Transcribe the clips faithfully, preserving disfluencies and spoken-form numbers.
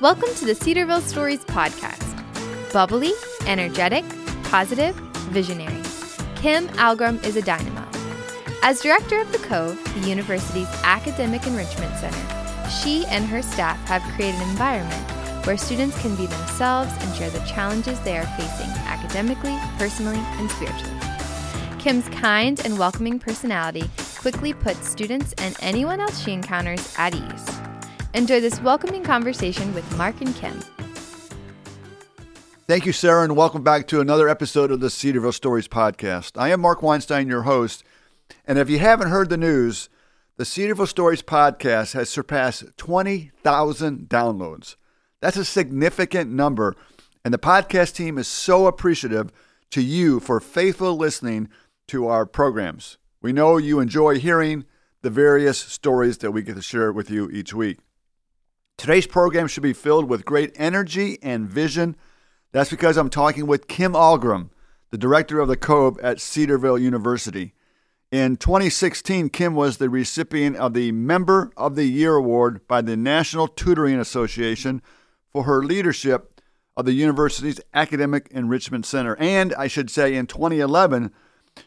Welcome to the Cedarville Stories Podcast. Bubbly, energetic, positive, visionary. Kim Algram is a dynamo. As director of The Cove, the university's academic enrichment center, she and her staff have created an environment where students can be themselves and share the challenges they are facing academically, personally, and spiritually. Kim's kind and welcoming personality quickly puts students and anyone else she encounters at ease. Enjoy this welcoming conversation with Mark and Kim. Thank you, Sarah, and welcome back to another episode of the Cedarville Stories Podcast. I am Mark Weinstein, your host, and if you haven't heard the news, the Cedarville Stories Podcast has surpassed twenty thousand downloads. That's a significant number, and the podcast team is so appreciative to you for faithful listening to our programs. We know you enjoy hearing the various stories that we get to share with you each week. Today's program should be filled with great energy and vision. That's because I'm talking with Kim Algram, the director of The Cove at Cedarville University. In twenty sixteen, Kim was the recipient of the Member of the Year Award by the National Tutoring Association for her leadership of the university's Academic Enrichment Center. And I should say in twenty eleven,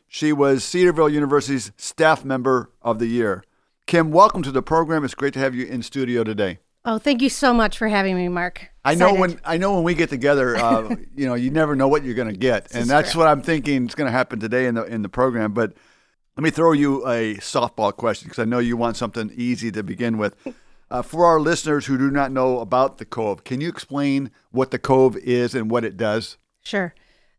she was Cedarville University's Staff Member of the Year. Kim, welcome to the program. It's great to have you in studio today. Oh, thank you so much for having me, Mark. I know Excited. when I know when we get together, uh, you know, you never know what you're going to get, this and that's true. What I'm thinking is going to happen today in the in the program. But let me throw you a softball question because I know you want something easy to begin with. Uh, for our listeners who do not know about The Cove, can you explain what The Cove is and what it does? Sure.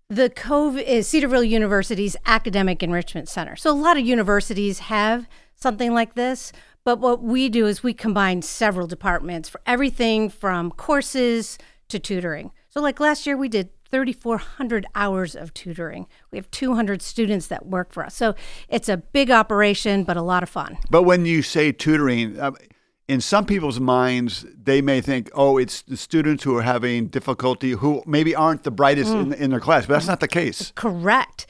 The Cove is Cedarville University's Academic Enrichment Center. So a lot of universities have something like this. But what we do is we combine several departments for everything from courses to tutoring. So like last year, we did three thousand four hundred hours of tutoring. We have two hundred students that work for us. So it's a big operation, but a lot of fun. But when you say tutoring, in some people's minds, they may think, oh, it's the students who are having difficulty, who maybe aren't the brightest mm. in, in their class, but that's not the case. Correct.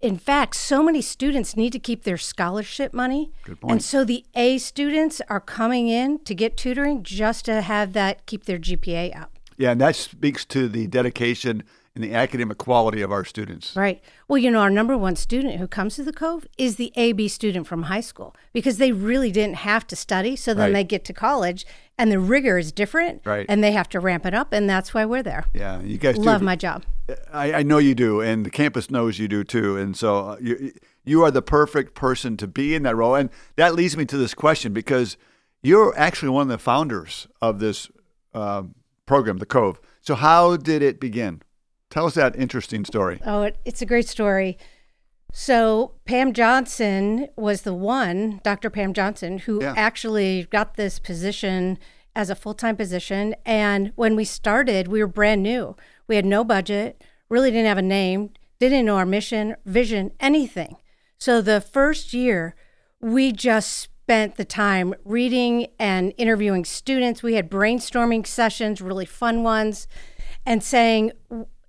In fact, so many students need to keep their scholarship money. Good point. And so the A students are coming in to get tutoring just to have that keep their G P A up. Yeah, and that speaks to the dedication and the academic quality of our students. Right. Well, you know, our number one student who comes to The Cove is the A B student from high school because they really didn't have to study. So then right. they get to college and the rigor is different right. and they have to ramp it up. And that's why we're there. Yeah. You guys love do. my job. I, I know you do. And the campus knows you do too. And so you, you are the perfect person to be in that role. And that leads me to this question because you're actually one of the founders of this uh, program, The Cove. So how did it begin? Tell us that interesting story. Oh, it, it's a great story. So Pam Johnson was the one, Doctor Pam Johnson, who yeah. actually got this position as a full-time position. And when we started, we were brand new. We had no budget, really didn't have a name, didn't know our mission, vision, anything. So the first year, we just spent the time reading and interviewing students. We had brainstorming sessions, really fun ones, and saying,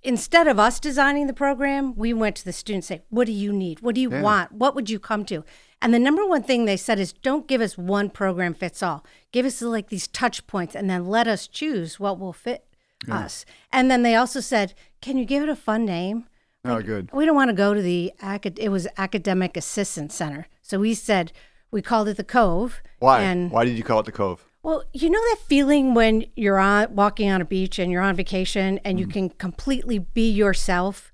instead of us designing the program, we went to the students and say, what do you need? What do you yeah. want? What would you come to? And the number one thing they said is, don't give us one program fits all. Give us like these touch points and then let us choose what will fit yeah. us. And then they also said, can you give it a fun name? Oh, like, good. We don't want to go to the, acad- it was Academic Assistance Center. So we said, we called it The Cove. Why? And Why did you call it The Cove? Well, you know that feeling when you're on, walking on a beach and you're on vacation and mm. you can completely be yourself?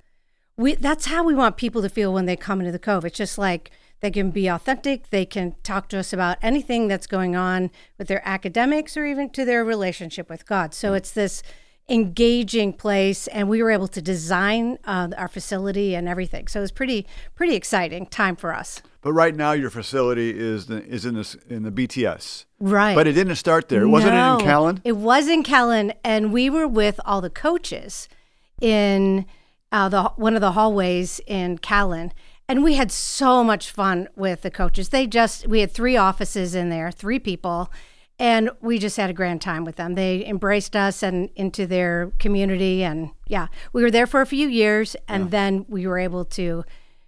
We, that's how we want people to feel when they come into The Cove. It's just like they can be authentic. They can talk to us about anything that's going on with their academics or even to their relationship with God. So mm. it's this engaging place, and we were able to design uh, our facility and everything. So it was pretty pretty exciting time for us. But right now, your facility is the, is in this in the B T S, right? But it didn't start there. No. Wasn't it in Callan? It was in Callan, and we were with all the coaches in uh, the one of the hallways in Callan, and we had so much fun with the coaches. They just we had three offices in there, three people. And we just had a grand time with them. They embraced us and into their community. And yeah, we were there for a few years and yeah. then we were able to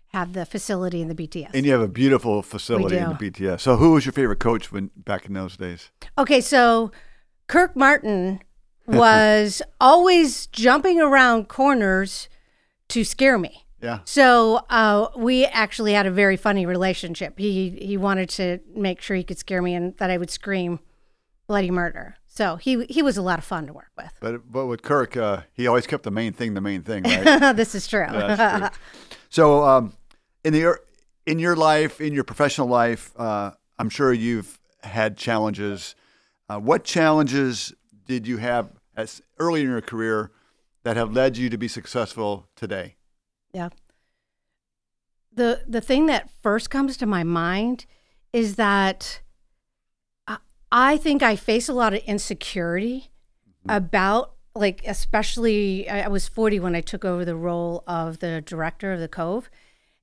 have the facility in the B T S. And you have a beautiful facility in the B T S. So who was your favorite coach when back in those days? Okay, so Kirk Martin was always jumping around corners to scare me. Yeah. So uh, we actually had a very funny relationship. He he wanted to make sure he could scare me and that I would scream bloody murder. So he he was a lot of fun to work with. But but with Kirk, uh, he always kept the main thing the main thing, right? This is true. That's true. So um, in the in your life, in your professional life, uh, I'm sure you've had challenges. Uh, what challenges did you have as early in your career that have led you to be successful today? Yeah. The the thing that first comes to my mind is that I, I think I face a lot of insecurity mm-hmm. about, like, especially, I, I was forty when I took over the role of the director of the Cove.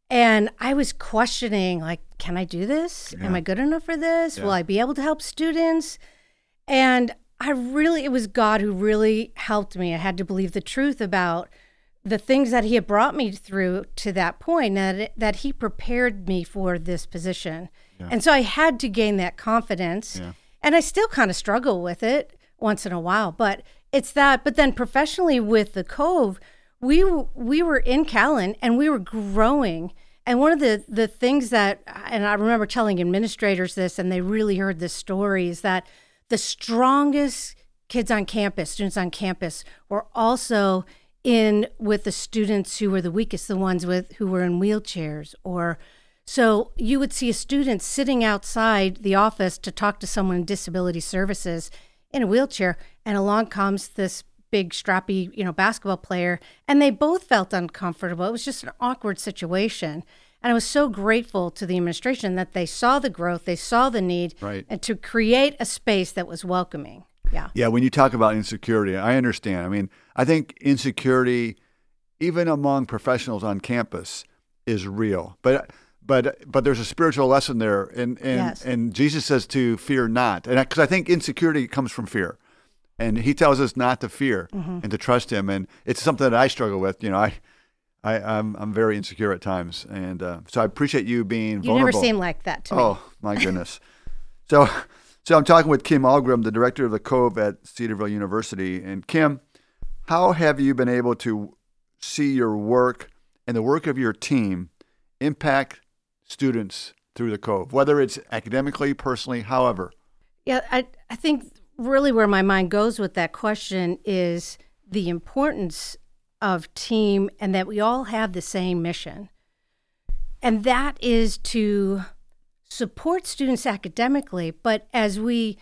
And I was questioning, like, can I do this? Yeah. Am I good enough for this? Yeah. Will I be able to help students? And I really, it was God who really helped me. I had to believe the truth about the things that he had brought me through to that point, that it, that he prepared me for this position. Yeah. And so I had to gain that confidence. Yeah. And I still kind of struggle with it once in a while, but it's that. But then professionally with the Cove, we were, we were in Callan and we were growing. And one of the, the things that, and I remember telling administrators this, and they really heard this story, is that the strongest kids on campus, students on campus, were also in with the students who were the weakest, the ones with who were in wheelchairs. Or so you would see a student sitting outside the office to talk to someone in disability services in a wheelchair, and along comes this big strappy, you know, basketball player, and they both felt uncomfortable. It was just an awkward situation. And I was so grateful to the administration that they saw the growth, they saw the need, right. and to create a space that was welcoming. Yeah. Yeah. When you talk about insecurity, I understand. I mean, I think insecurity, even among professionals on campus, is real. But but but there's a spiritual lesson there, and and, yes. and Jesus says to fear not, and because I, I think insecurity comes from fear, and He tells us not to fear mm-hmm. and to trust Him, and it's something that I struggle with. You know, I. I, I'm I'm very insecure at times, and uh, so I appreciate you being vulnerable. You never seem like that to me. Oh, my goodness. so so I'm talking with Kim Algram, the director of the Cove at Cedarville University. And Kim, how have you been able to see your work and the work of your team impact students through the Cove, whether it's academically, personally, however? Yeah, I, I think really where my mind goes with that question is the importance of team, and that we all have the same mission. And that is to support students academically, but as we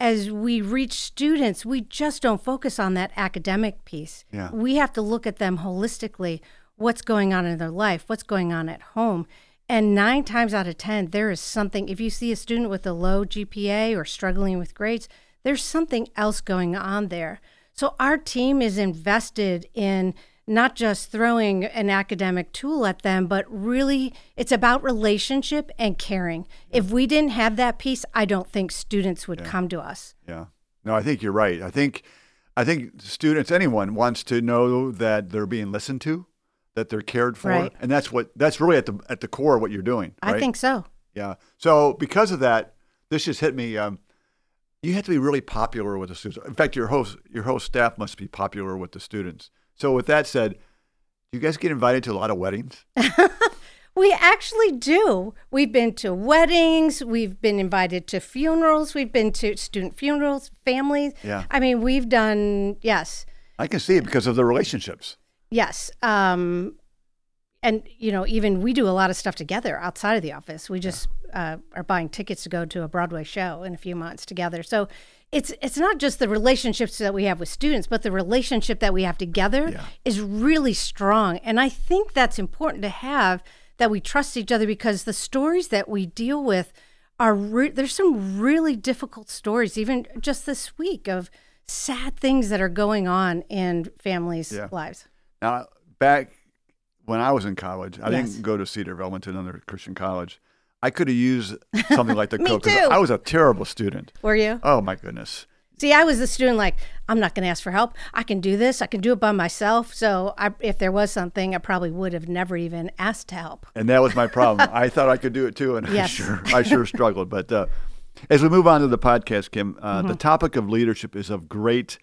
as we reach students, we just don't focus on that academic piece. Yeah. We have to look at them holistically, what's going on in their life, what's going on at home. And nine times out of ten, there is something, if you see a student with a low G P A or struggling with grades, there's something else going on there. So our team is invested in not just throwing an academic tool at them, but really it's about relationship and caring. Yeah. If we didn't have that piece, I don't think students would yeah. come to us. Yeah. No, I think you're right. I think I think students, anyone, wants to know that they're being listened to, that they're cared for. Right. And that's what that's really at the at the core of what you're doing. Right? I think so. Yeah. So because of that, this just hit me. Um, You have to be really popular with the students. In fact, your host, your host staff must be popular with the students. So with that said, do you guys get invited to a lot of weddings? We actually do. We've been to weddings. We've been invited to funerals. We've been to student funerals, families. Yeah. I mean, we've done, yes. I can see it because of the relationships. Yes. Um, and, you know, even we do a lot of stuff together outside of the office. We just... Yeah. Uh, are buying tickets to go to a Broadway show in a few months together. So it's it's not just the relationships that we have with students, but the relationship that we have together yeah. is really strong. And I think that's important to have, that we trust each other, because the stories that we deal with are, re- there's some really difficult stories, even just this week, of sad things that are going on in families' yeah. lives. Now, back when I was in college, I yes. didn't go to Cedarville, I went to another Christian college. I could have used something like the Coke. Too. I was a terrible student. Were you? Oh, my goodness. See, I was the student like, I'm not going to ask for help. I can do this. I can do it by myself. So I, if there was something, I probably would have never even asked to help. And that was my problem. I thought I could do it, too, and yes. I sure I sure struggled. But uh, as we move on to the podcast, Kim, uh, mm-hmm. the topic of leadership is of great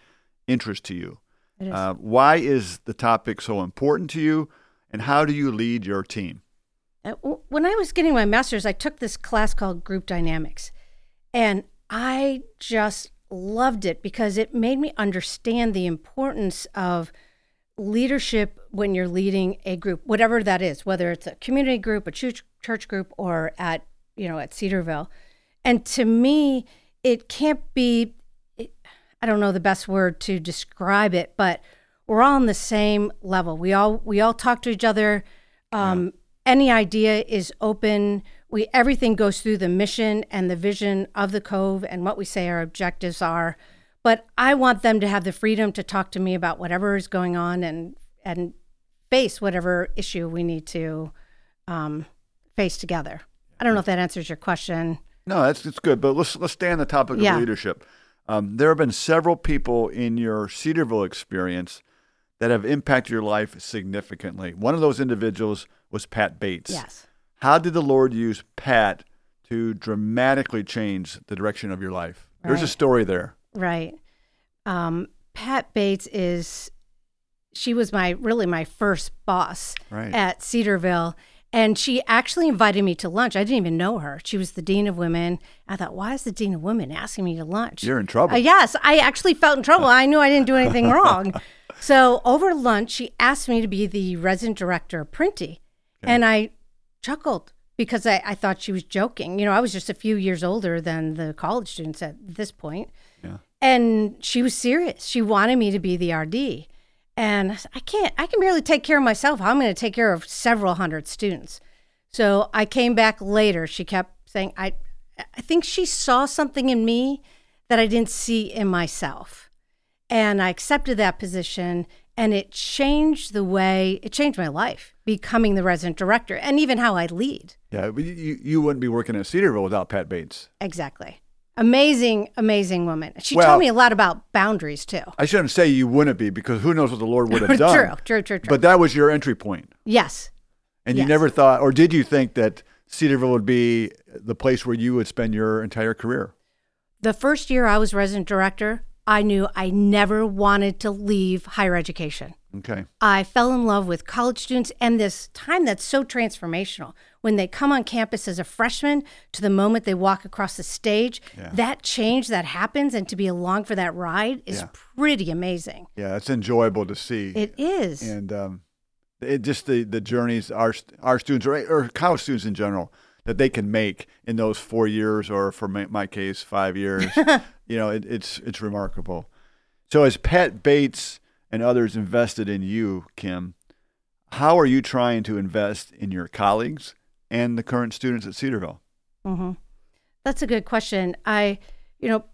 interest to you. It is. Uh, why is the topic so important to you, and how do you lead your team? When I was getting my master's, I took this class called Group Dynamics, and I just loved it because it made me understand the importance of leadership when you're leading a group, whatever that is, whether it's a community group, a church group, or at, you know, at Cedarville. And to me, it can't be, it, I don't know the best word to describe it, but we're all on the same level. We all, we all talk to each other. Um, yeah. Any idea is open. We, everything goes through the mission and the vision of the Cove and what we say our objectives are. But I want them to have the freedom to talk to me about whatever is going on and and face whatever issue we need to um, face together. I don't know if that answers your question. No, that's it's good. But let's let's stay on the topic of yeah. leadership. Um, there have been several people in your Cedarville experience that have impacted your life significantly. One of those individuals was Pat Bates. Yes. How did the Lord use Pat to dramatically change the direction of your life? Right. There's a story there. Right. Um, Pat Bates is, she was my, really my first boss right. at Cedarville. And she actually invited me to lunch. I didn't even know her. She was the Dean of Women. I thought, why is the Dean of Women asking me to lunch? You're in trouble. Uh, yes, I actually felt in trouble. I knew I didn't do anything wrong. So over lunch, she asked me to be the resident director of Printy. Okay. And I chuckled because I, I thought she was joking. You know, I was just a few years older than the college students at this point. Yeah. And she was serious. She wanted me to be the R D. And I said, I can't, I can barely take care of myself. I'm going to take care of several hundred students. So I came back later. She kept saying, I, I think she saw something in me that I didn't see in myself. And I accepted that position, and it changed the way, it changed my life, becoming the resident director and even how I lead. Yeah, but you, you wouldn't be working at Cedarville without Pat Bates. Exactly. Amazing, amazing woman. She well, told me a lot about boundaries, too. I shouldn't say you wouldn't be, because who knows what the Lord would have done. True, true, true, true. But that was your entry point. Yes. And yes. you never thought, or did you think that Cedarville would be the place where you would spend your entire career? The first year I was resident director, I knew I never wanted to leave higher education. Okay. I fell in love with college students and this time that's so transformational. When they come on campus as a freshman to the moment they walk across the stage, yeah. that change that happens, and to be along for that ride is yeah. pretty amazing. Yeah, it's enjoyable to see. It is. And um, it just the, the journeys our, our students or, or college students in general that they can make in those four years or for my, my case, five years. You know, it, it's it's remarkable. So as Pat Bates and others invested in you, Kim, how are you trying to invest in your colleagues and the current students at Cedarville? Mm-hmm. That's a good question. I, you know,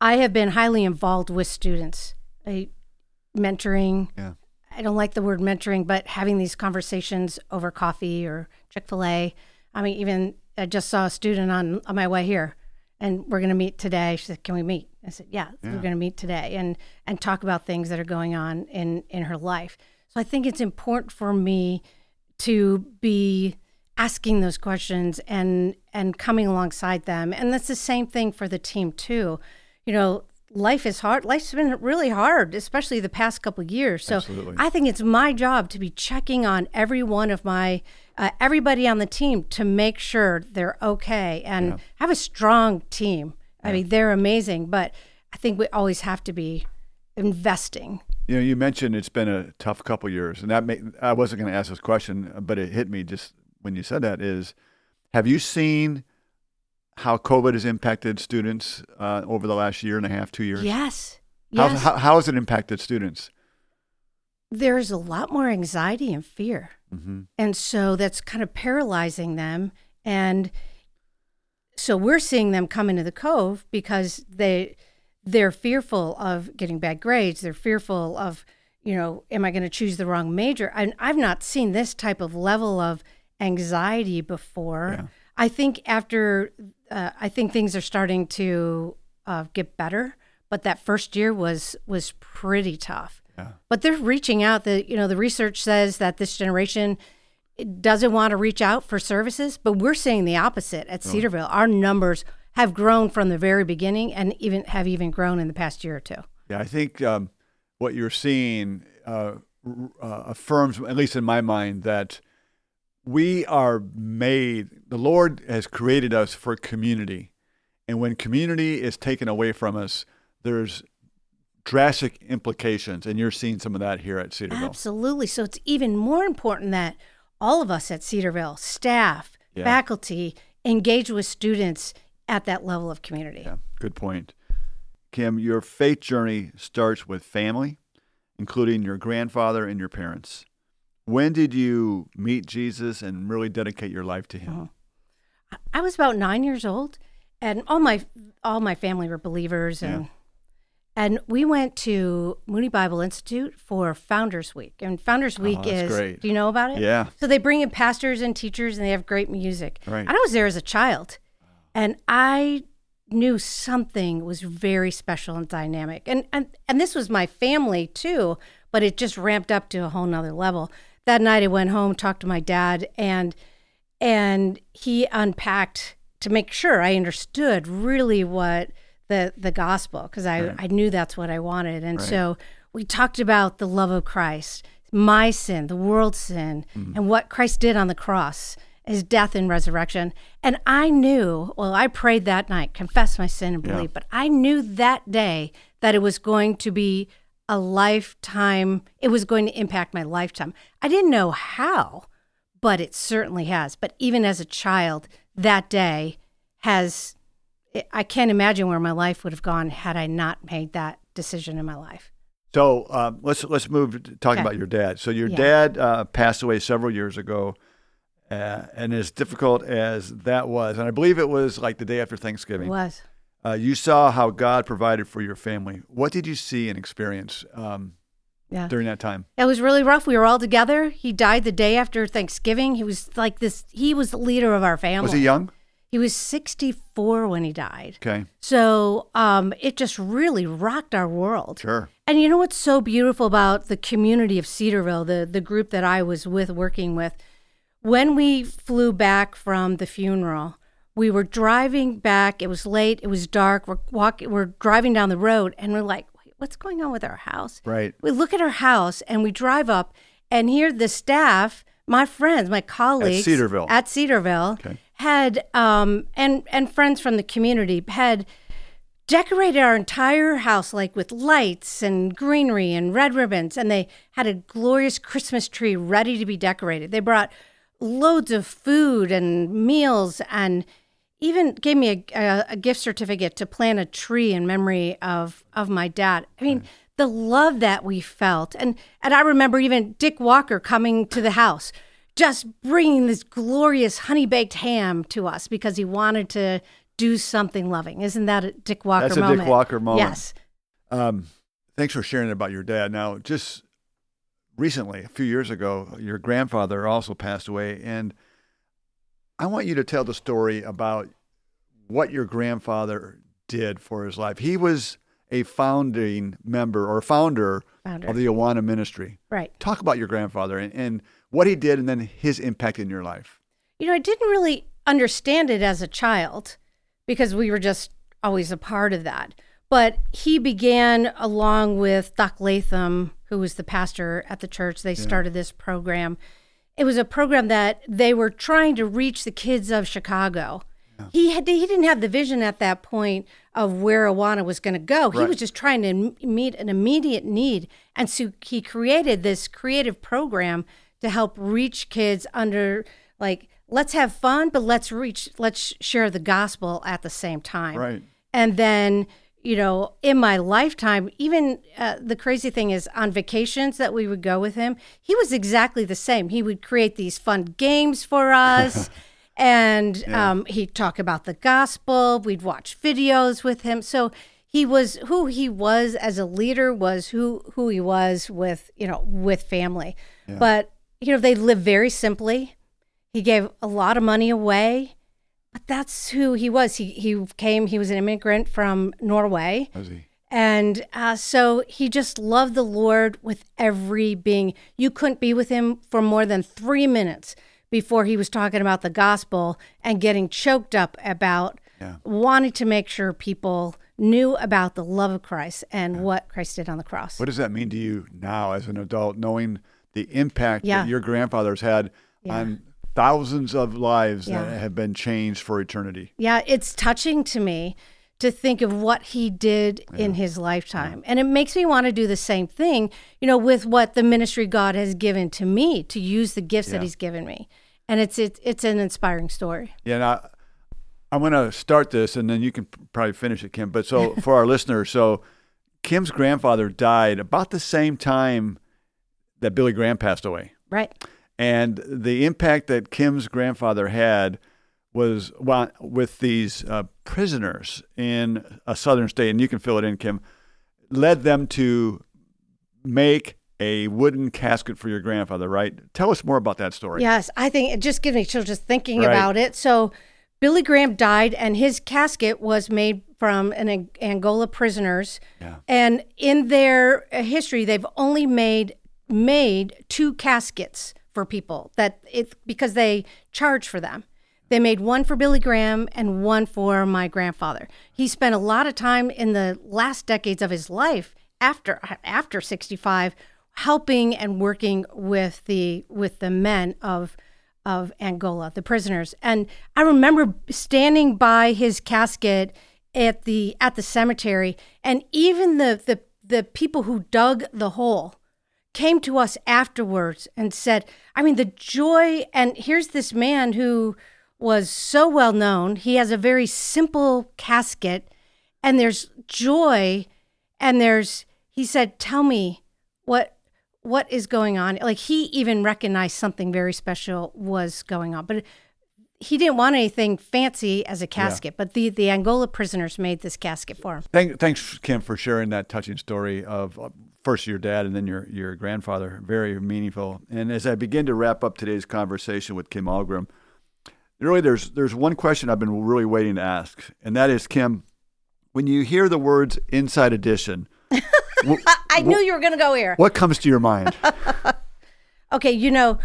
I have been highly involved with students, I, mentoring. Yeah. I don't like the word mentoring, but having these conversations over coffee or Chick-fil-A. I mean, even I just saw a student on, on my way here. And we're going to meet today. She said, can we meet? I said, yeah, yeah. we're going to meet today and, and talk about things that are going on in, in her life. So I think it's important for me to be asking those questions and, and coming alongside them. And that's the same thing for the team too. You know, life is hard. Life's been really hard, especially the past couple of years. So absolutely. I think it's my job to be checking on every one of my Uh, everybody on the team to make sure they're okay and yeah. have a strong team. I yeah. mean, they're amazing, but I think we always have to be investing. You know, you mentioned it's been a tough couple years, and that may, I wasn't going to ask this question, but it hit me just when you said that is, have you seen how COVID has impacted students uh, over the last year and a half, two years? Yes. How's, yes. How, how has it impacted students? There's a lot more anxiety and fear. Mm-hmm. And so that's kind of paralyzing them. And so we're seeing them come into the Cove because they, they're fearful of getting bad grades. They're fearful of, you know, am I going to choose the wrong major? I, I've not seen this type of level of anxiety before. Yeah. I think after, uh, I think things are starting to uh, get better, but that first year was, was pretty tough. But they're reaching out. The, you know, the research says that this generation doesn't want to reach out for services, but we're seeing the opposite at Cedarville. Our numbers have grown from the very beginning and even have even grown in the past year or two. Yeah, I think um, what you're seeing uh, uh, affirms, at least in my mind, that we are made, the Lord has created us for community. And when community is taken away from us, there's drastic implications. And you're seeing some of that here at Cedarville. Absolutely. So it's even more important that all of us at Cedarville, staff, yeah. faculty, engage with students at that level of community. Yeah, good point. Kim, your faith journey starts with family, including your grandfather and your parents. When did you meet Jesus and really dedicate your life to him? Oh. I was about nine years old, and all my all my family were believers. And yeah. and we went to Moody Bible Institute for Founders Week. And Founders Week oh, is, great. Do you know about it? Yeah. So they bring in pastors and teachers, and they have great music. Right. And I was there as a child, and I knew something was very special and dynamic. And, and, and this was my family, too, but it just ramped up to a whole nother level. That night I went home, talked to my dad, and and he unpacked to make sure I understood really what the the gospel, because I, right. I knew that's what I wanted. And right. so we talked about the love of Christ, my sin, the world's sin, mm-hmm. and what Christ did on the cross, his death and resurrection. And I knew, well, I prayed that night, confessed my sin and believed, yeah. but I knew that day that it was going to be a lifetime, it was going to impact my lifetime. I didn't know how, but it certainly has. But even as a child, that day has, I can't imagine where my life would have gone had I not made that decision in my life. So um, let's let's move to talking okay. about your dad. So your yeah. dad uh, passed away several years ago, uh, and as difficult as that was, and I believe it was like the day after Thanksgiving. It was. Uh, you saw how God provided for your family. What did you see and experience um, yeah. during that time? It was really rough. We were all together. He died the day after Thanksgiving. He was like this. He was the leader of our family. Was he young? He was sixty-four when he died. Okay. So um, it just really rocked our world. Sure. And you know what's so beautiful about the community of Cedarville, the the group that I was with, working with, when we flew back from the funeral, we were driving back. It was late. It was dark. We're walking. We're driving down the road, and we're like, wait, "What's going on with our house?" Right. We look at our house, and we drive up, and here the staff, my friends, my colleagues at Cedarville, at Cedarville, okay. had um and and friends from the community had decorated our entire house like with lights and greenery and red ribbons, and they had a glorious Christmas tree ready to be decorated. They brought loads of food and meals and even gave me a, a, a gift certificate to plant a tree in memory of, of my dad. I mean, right. the love that we felt. And and I remember even Dick Walker coming to the house, just bringing this glorious honey-baked ham to us because he wanted to do something loving. Isn't that a Dick Walker That's moment? That's a Dick Walker moment. Yes. Um, thanks for sharing about your dad. Now, just recently, a few years ago, your grandfather also passed away, and I want you to tell the story about what your grandfather did for his life. He was a founding member or founder, founder. of the Awana ministry. Right. Talk about your grandfather and, and what he did and then his impact in your life. You know, I didn't really understand it as a child because we were just always a part of that. But he began, along with Doc Latham, who was the pastor at the church, they yeah. started this program. It was a program that they were trying to reach the kids of Chicago. Yeah. He had he didn't have the vision at that point of where Awana was going to go. Right. He was just trying to meet an immediate need. And so he created this creative program to help reach kids under, like, let's have fun, but let's reach, let's share the gospel at the same time. Right. And then, you know, in my lifetime, even uh, the crazy thing is on vacations that we would go with him, he was exactly the same. He would create these fun games for us, and yeah. um, he'd talk about the gospel. We'd watch videos with him. So he was who he was as a leader was who, who he was with, you know, with family. Yeah. But, you know, they lived very simply. He gave a lot of money away. But that's who he was. He he came, he was an immigrant from Norway. Was he? And uh, so he just loved the Lord with every being. You couldn't be with him for more than three minutes before he was talking about the gospel and getting choked up about yeah. wanting to make sure people knew about the love of Christ and yeah. what Christ did on the cross. What does that mean to you now as an adult, knowing the impact yeah. that your grandfather's had yeah. on thousands of lives yeah. that have been changed for eternity? Yeah, it's touching to me to think of what he did yeah. in his lifetime. Yeah. And it makes me want to do the same thing, you know, with what the ministry God has given to me, to use the gifts yeah. that he's given me. And it's it, it's an inspiring story. Yeah, and I, I'm going to start this, and then you can probably finish it, Kim. But so for our listeners, so Kim's grandfather died about the same time that Billy Graham passed away. Right. And the impact that Kim's grandfather had was well, with these uh, prisoners in a southern state, and you can fill it in, Kim, led them to make a wooden casket for your grandfather, right? Tell us more about that story. Yes, I think it just gives me chills just thinking right. about it. So Billy Graham died, and his casket was made from an Angola prisoners. Yeah. And in their history, they've only made made two caskets for people that it because they charge for them. They made one for Billy Graham and one for my grandfather. He spent a lot of time in the last decades of his life after after sixty-five helping and working with the with the men of of Angola, the prisoners. And I remember standing by his casket at the at the cemetery, and even the the, the people who dug the hole came to us afterwards and said, I mean, the joy, and here's this man who was so well known. He has a very simple casket, and there's joy, and there's, he said, tell me what what is going on. Like, he even recognized something very special was going on, but he didn't want anything fancy as a casket, yeah. but the, the Angola prisoners made this casket for him. Thank, thanks, Kim, for sharing that touching story of uh, first your dad and then your, your grandfather. Very meaningful. And as I begin to wrap up today's conversation with Kim Algram, really, there's there's one question I've been really waiting to ask, and that is, Kim, when you hear the words Inside Edition... w- I knew w- you were going to go here. What comes to your mind? Okay, you know,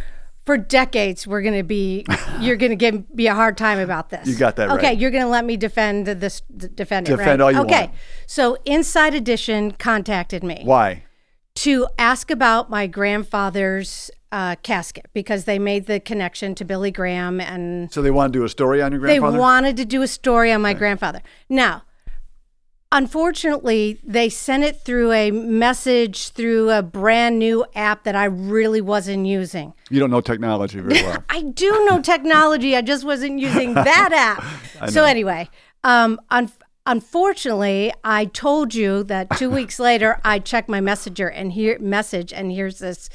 for decades, we're going to be... You're going to give me a hard time about this. You got that right. Okay, you're going to let me defend this... Defend it, Defend right? all you okay. want. Okay, so Inside Edition contacted me. Why? To ask about my grandfather's... Uh, casket, because they made the connection to Billy Graham, and so they wanted to do a story on your grandfather. They wanted to do a story on my okay. grandfather. Now, unfortunately, they sent it through a message through a brand new app that I really wasn't using. You don't know technology very well. I do know technology. I just wasn't using that app. So anyway, um, un- unfortunately, I told you that two weeks later I checked my messenger and here message, and here's this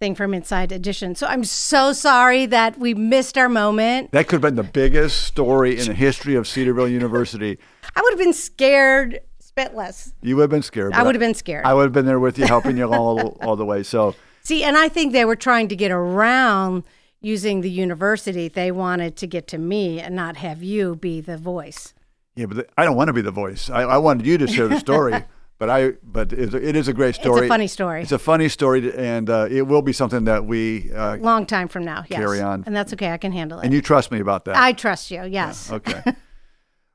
thing from Inside Edition. So I'm so sorry that we missed our moment. That could have been the biggest story in the history of Cedarville University. I would have been scared, spent less. You would have been scared. I would have been scared. I would have been there with you, helping you all, all the way. So see, and I think they were trying to get around using the university. They wanted to get to me and not have you be the voice. Yeah, but the, I don't want to be the voice. I, I wanted you to share the story. But I, but it is a great story. It's a funny story. It's a funny story, and uh, it will be something that we uh, long time from now yes. carry on, and that's okay. I can handle it. And you trust me about that. I trust you. Yes. Yeah, okay.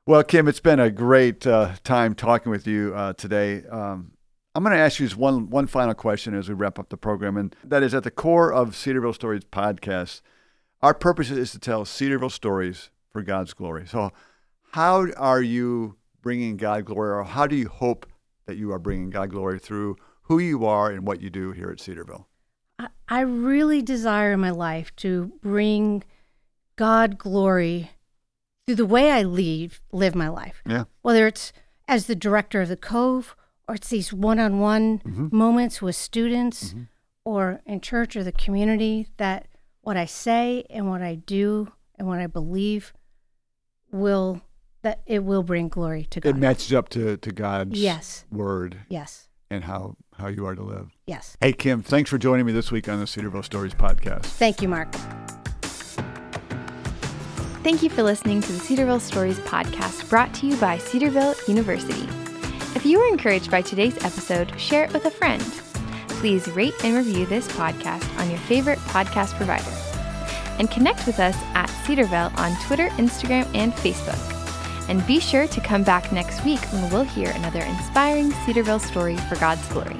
Well, Kim, it's been a great uh, time talking with you uh, today. Um, I'm going to ask you one one final question as we wrap up the program, and that is, at the core of Cedarville Stories podcast, our purpose is to tell Cedarville stories for God's glory. So, how are you bringing God glory, or how do you hope that you are bringing God glory through who you are and what you do here at Cedarville? I really desire in my life to bring God glory through the way I live, live my life. Yeah. Whether it's as the director of the Cove, or it's these one-on-one mm-hmm. moments with students, mm-hmm. or in church or the community, that what I say and what I do and what I believe will... that it will bring glory to God. It matches up to, to God's yes. word. Yes. And how, how you are to live. Yes. Hey, Kim, thanks for joining me this week on the Cedarville Stories podcast. Thank you, Mark. Thank you for listening to the Cedarville Stories podcast, brought to you by Cedarville University. If you were encouraged by today's episode, share it with a friend. Please rate and review this podcast on your favorite podcast provider. And connect with us at Cedarville on Twitter, Instagram, and Facebook. And be sure to come back next week when we'll hear another inspiring Cedarville story for God's glory.